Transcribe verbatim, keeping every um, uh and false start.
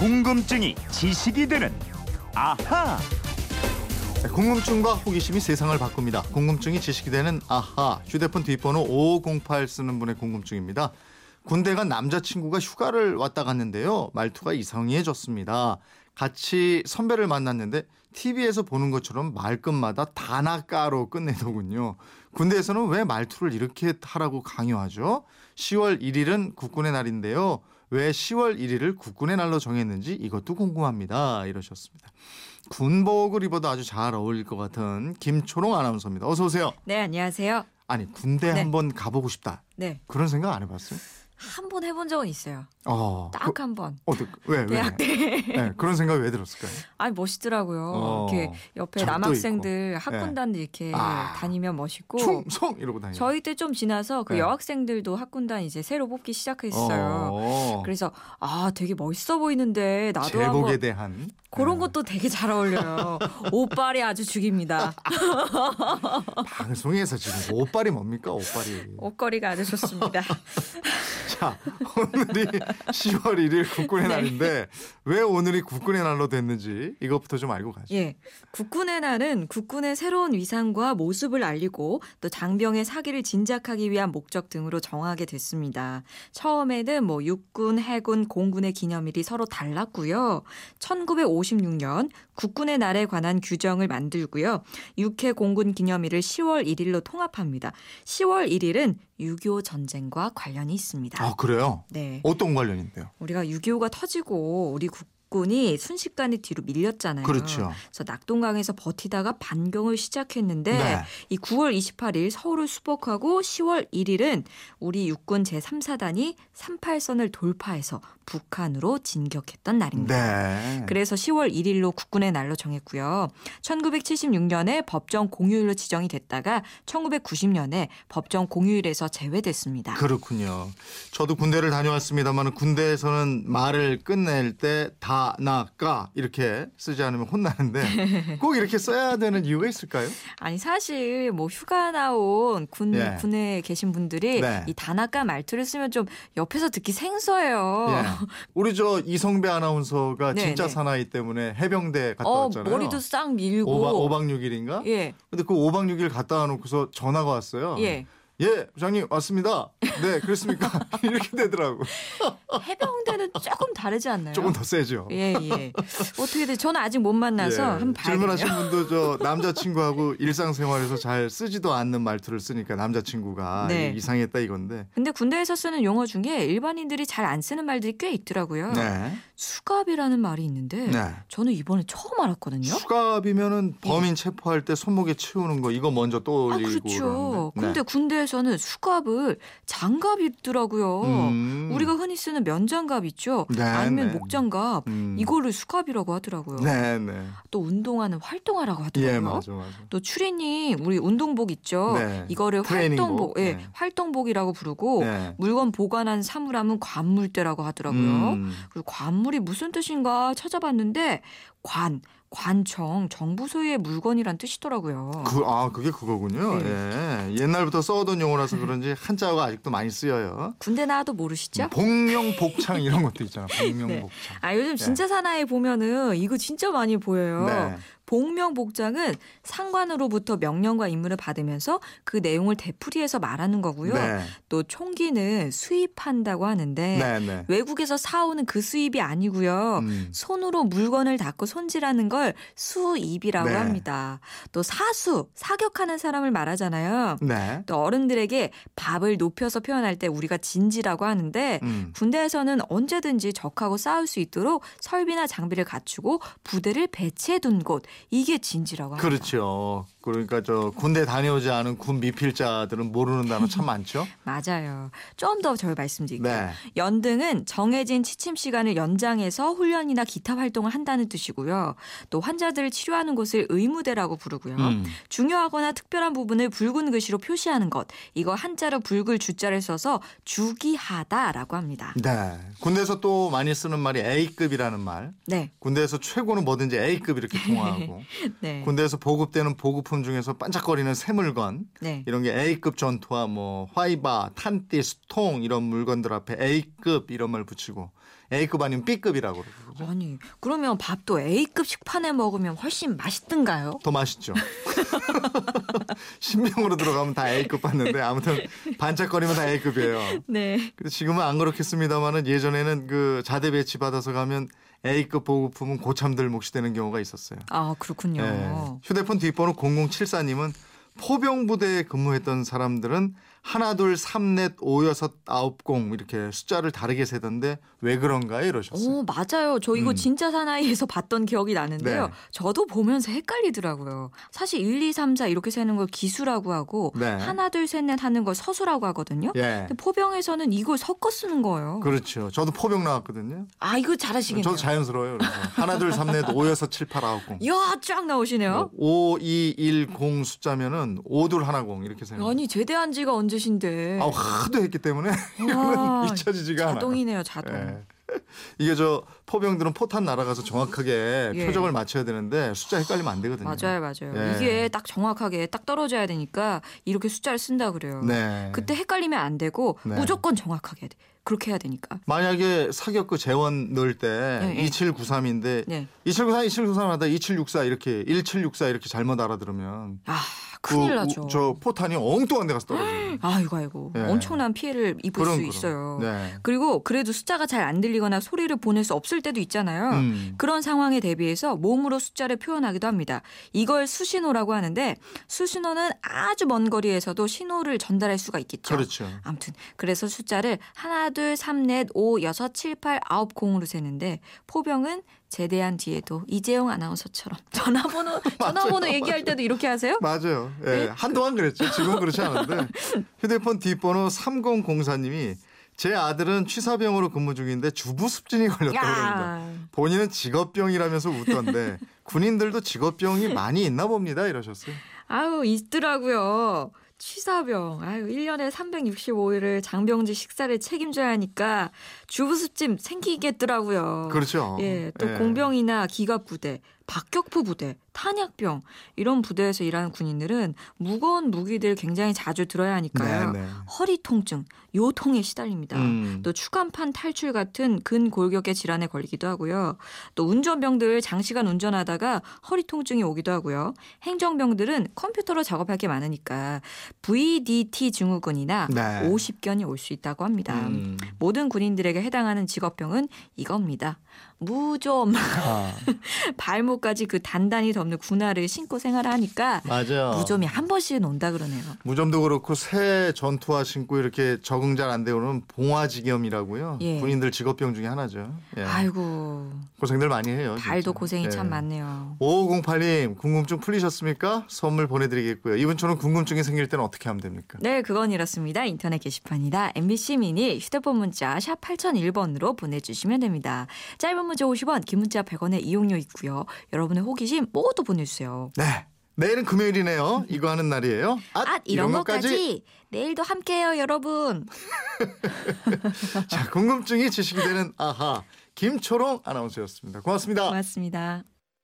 궁금증이 지식이 되는 아하. 궁금증과 호기심이 세상을 바꿉니다. 궁금증이 지식이 되는 아하. 휴대폰 뒷번호 오오공팔 쓰는 분의 궁금증입니다. 군대 간 남자친구가 휴가를 왔다 갔는데요. 말투가 이상해졌습니다. 같이 선배를 만났는데 티비에서 보는 것처럼 말끝마다 다나까로 끝내더군요. 군대에서는 왜 말투를 이렇게 하라고 강요하죠? 시월 일일은 국군의 날인데요. 왜 시월 일일을 국군의 날로 정했는지 이것도 궁금합니다. 이러셨습니다. 군복을 입어도 아주 잘 어울릴 것 같은 김초롱 아나운서입니다. 어서 오세요. 네, 안녕하세요. 아니, 군대 네. 한번 가보고 싶다. 네. 그런 생각 안 해봤어요? 한 번 해본 적은 있어요. 어, 딱 한 번. 어, 왜, 왜? 대학 때. 네, 그런 생각이 왜 들었을까요? 아니, 멋있더라고요. 어, 이렇게 옆에 남학생들 있고. 학군단도 네. 이렇게 아, 다니면 멋있고. 충성! 이러고 다니고. 저희 때 좀 지나서 그 네. 여학생들도 학군단 이제 새로 뽑기 시작했어요. 어, 그래서 아, 되게 멋있어 보이는데 나도 제복에 한번. 제복에 대한. 그런 네. 것도 되게 잘 어울려요. 옷빨이 아주 죽입니다. 방송에서 지금 옷빨이 뭡니까? 옷빨이. 옷걸이가 아주 좋습니다. 자, 오늘이 시월 일일 국군의 네. 날인데 왜 오늘이 국군의 날로 됐는지 이것부터 좀 알고 가죠. 예, 국군의 날은 국군의 새로운 위상과 모습을 알리고 또 장병의 사기를 진작하기 위한 목적 등으로 정하게 됐습니다. 처음에는 뭐 육군, 해군, 공군의 기념일이 서로 달랐고요. 천구백오십육 년 국군의 날에 관한 규정을 만들고요. 육해 공군 기념일을 시월 일일로 통합합니다. 시월 일일은 육이오 전쟁과 관련이 있습니다. 아, 그래요? 네. 어떤 관련인데요? 우리가 육이오가 터지고 우리 국군이 순식간에 뒤로 밀렸잖아요. 그렇죠. 그래서 낙동강에서 버티다가 반경을 시작했는데 네. 이 구월 이십팔일 서울을 수복하고 시월 일일은 우리 육군 제삼사단이 삼팔선을 돌파해서 북한으로 진격했던 날입니다. 네. 그래서 시월 일일로 국군의 날로 정했고요. 천구백칠십육 년에 법정 공휴일로 지정이 됐다가 천구백구십 년에 법정 공휴일에서 제외됐습니다. 그렇군요. 저도 군대를 다녀왔습니다만 군대에서는 말을 끝낼 때 다, 나, 까 이렇게 쓰지 않으면 혼나는데 꼭 이렇게 써야 되는 이유가 있을까요? 아니, 사실 뭐 휴가 나온 군, 예. 군에 계신 분들이 네. 이 다, 나, 까 말투를 쓰면 좀 옆에서 듣기 생소해요. 예. 우리 저 이성배 아나운서가 네, 진짜 네. 사나이 때문에 해병대 갔다 어, 왔잖아요. 머리도 싹 밀고. 오박 육일인가? 예. 근데 그 오박 육일 갔다 와놓고서 전화가 왔어요. 예. 예, 부장님 왔습니다. 네, 그렇습니까? 이렇게 되더라고. 해병대는 조금 다르지 않나요? 조금 더 세죠. 예, 예. 어떻게든 저는 아직 못 만나서 예. 한번 봐야 질문하신 분도 저 남자친구하고 일상생활에서 잘 쓰지도 않는 말투를 쓰니까 남자친구가 네. 이상했다 이건데. 근데 군대에서 쓰는 용어 중에 일반인들이 잘 안 쓰는 말들이 꽤 있더라고요. 네. 수갑이라는 말이 있는데 네. 저는 이번에 처음 알았거든요. 수갑이면은 범인 체포할 때 손목에 채우는 거 이거 먼저 떠올리고. 아, 그렇죠. 그런데 네. 군대에서 저는 수갑을 장갑이 있더라고요. 음. 우리가 흔히 쓰는 면장갑 있죠. 네, 아니면 네. 목장갑. 음. 이거를 수갑이라고 하더라고요. 네, 네. 또 운동화는 활동화라고 하더라고요. 예, 맞아, 맞아. 또 추리닝 우리 운동복 있죠. 네. 이거를 활동복, 예, 네. 활동복이라고 부르고 네. 물건 보관한 사물함은 관물대라고 하더라고요. 음. 그리고 관물이 무슨 뜻인가 찾아봤는데 관. 관청, 정부 소유의 물건이란 뜻이더라고요. 그, 아, 그게 그거군요. 네. 예. 옛날부터 써오던 용어라서 그런지 한자어가 아직도 많이 쓰여요. 군대 나와도 모르시죠? 복명복창 이런 것도 있잖아. 복명복창. 네. 아, 요즘 진짜 사나이 보면은 이거 진짜 많이 보여요. 네. 복명복장은 상관으로부터 명령과 임무를 받으면서 그 내용을 되풀이해서 말하는 거고요. 네. 또 총기는 수입한다고 하는데 네, 네. 외국에서 사오는 그 수입이 아니고요. 음. 손으로 물건을 닫고 손질하는 걸 수입이라고 네. 합니다. 또 사수, 사격하는 사람을 말하잖아요. 네. 또 어른들에게 밥을 높여서 표현할 때 우리가 진지라고 하는데 음. 군대에서는 언제든지 적하고 싸울 수 있도록 설비나 장비를 갖추고 부대를 배치해둔 곳. 이게 진지라고 합니다. 그렇죠. 그러니까 저 군대 다녀오지 않은 군 미필자들은 모르는 단어 참 많죠. 맞아요. 좀 더 저희 말씀드릴게요. 네. 연등은 정해진 취침 시간을 연장해서 훈련이나 기타 활동을 한다는 뜻이고요. 또 환자들을 치료하는 곳을 의무대라고 부르고요. 음. 중요하거나 특별한 부분을 붉은 글씨로 표시하는 것. 이거 한자로 붉을 주자를 써서 주기하다라고 합니다. 네. 군대에서 또 많이 쓰는 말이 에이급이라는 말. 네. 군대에서 최고는 뭐든지 에이급 이렇게 통화하고. 네. 군대에서 보급되는 보급 제품 중에서 반짝거리는 새 물건 네. 이런 게 A급 전투화, 뭐 화이바, 탄띠, 스통 이런 물건들 앞에 A급 이런 말 붙이고 A급 아니면 B급이라고 그러죠. 아니 그러면 밥도 A급 식판에 먹으면 훨씬 맛있던가요? 더 맛있죠. 신명으로 들어가면 다 A급 받는데 아무튼 반짝거리면 다 A급이에요. 네. 지금은 안 그렇겠습니다만은 예전에는 그 자대 배치 받아서 가면 A급 보급품은 고참들 몫이 되는 경우가 있었어요. 아 그렇군요. 네. 휴대폰 뒷번호 공공칠사님은 포병부대에 근무했던 사람들은 하나, 둘, 삼, 넷, 오, 여섯, 아홉, 공 이렇게 숫자를 다르게 세던데 왜 그런가요? 이러셨어요. 오, 맞아요. 저 이거 음. 진짜 사나이에서 봤던 기억이 나는데요. 네. 저도 보면서 헷갈리더라고요. 사실 일, 이, 삼, 사 이렇게 세는 걸 기수라고 하고 네. 하나, 둘, 셋, 넷 하는 걸 서수라고 하거든요. 예. 근데 포병에서는 이걸 섞어 쓰는 거예요. 그렇죠. 저도 포병 나왔거든요. 아, 이거 잘하시겠네요. 저도 자연스러워요. 하나, 둘, 삼, 넷, 오, 여섯, 칠, 팔, 아홉, 공. 이야, 쫙 나오시네요. 오, 이, 일, 공 숫자면은 오, 둘, 하나, 공 이렇게 세는 거예요. 아니, 제대한 지가 언제 신데. 아, 하도 했기 때문에 와, 잊혀지지가 않아요. 자동이네요. 자동. 네. 이게 저 포병들은 포탄 날아가서 정확하게 예. 표적을 맞춰야 되는데 숫자 헷갈리면 안 되거든요. 맞아요. 맞아요. 예. 이게 딱 정확하게 딱 떨어져야 되니까 이렇게 숫자를 쓴다 그래요. 네. 그때 헷갈리면 안 되고 네. 무조건 정확하게 그렇게 해야 되니까. 만약에 사격 그 재원 넣을 때 예, 예. 이칠구삼인데 예. 이칠구삼, 이칠구삼 하다 이칠육사 이렇게 일칠육사 이렇게 잘못 알아들으면 아. 큰일 나죠. 그, 저 포탄이 엉뚱한 데 가서 떨어져요. 아이고 아이고. 네. 엄청난 피해를 입을 그런, 수 있어요. 네. 그리고 그래도 숫자가 잘 안 들리거나 소리를 보낼 수 없을 때도 있잖아요. 음. 그런 상황에 대비해서 몸으로 숫자를 표현하기도 합니다. 이걸 수신호라고 하는데 수신호는 아주 먼 거리에서도 신호를 전달할 수가 있겠죠. 그렇죠. 아무튼 그래서 숫자를 하나, 둘, 삼, 넷, 오, 여섯, 칠, 팔, 아홉, 공으로 세는데 포병은 제대한 뒤에도 이재용 아나운서처럼 전화번호 전화번호 맞아요, 얘기할 맞아요. 때도 이렇게 하세요? 맞아요. 예, 네. 한동안 그랬죠. 지금은 그렇지 않은데. 휴대폰 뒷번호 삼공공사님이 제 아들은 취사병으로 근무 중인데 주부습진이 걸렸다고 합니다. 본인은 직업병이라면서 웃던데 군인들도 직업병이 많이 있나 봅니다. 이러셨어요. 아우 있더라고요. 취사병. 아유, 일 년에 삼백육십오 일을 장병지 식사를 책임져야 하니까 주부습진 생기겠더라고요. 그렇죠. 예, 또 예. 공병이나 기갑부대, 박격포 부대, 탄약병 이런 부대에서 일하는 군인들은 무거운 무기들 굉장히 자주 들어야 하니까요. 네네. 허리 통증, 요통에 시달립니다. 음. 또 추간판 탈출 같은 근골격의 질환에 걸리기도 하고요. 또 운전병들 장시간 운전하다가 허리 통증이 오기도 하고요. 행정병들은 컴퓨터로 작업할 게 많으니까 브이디티 증후군이나 네. 오십견이 올 수 있다고 합니다. 음. 모든 군인들에게 해당하는 직업병은 이겁니다. 무좀. 아. 발목까지 그 단단히 덮는 군화를 신고 생활하니까 맞아요. 무좀이 한 번씩은 온다 그러네요. 무좀도 그렇고 새 전투화 신고 이렇게 적응 잘 안 되고는 봉화지겸이라고요. 예. 군인들 직업병 중에 하나죠. 예. 아이고. 고생들 많이 해요. 발도 진짜. 고생이 예. 참 많네요. 오오공팔님 궁금증 풀리셨습니까? 선물 보내드리겠고요. 이분처럼 궁금증이 생길 때는 어떻게 하면 됩니까? 네. 그건 이렇습니다. 인터넷 게시판이다. 엠비씨 미니 휴대폰 문자 샵 팔공공일번으로 보내주시면 됩니다. 짧은 문자 오십 원, 긴 문자 백 원의 이용료 있고요. 여러분의 호기심 모두 보내주세요. 네. 내일은 금요일이네요. 이거 하는 날이에요. 앗, 앗 이런, 이런 것까지. 것까지. 내일도 함께해요, 여러분. 자, 궁금증이 지식이 되는 아하. 김초롱 아나운서였습니다. 고맙습니다. 고맙습니다.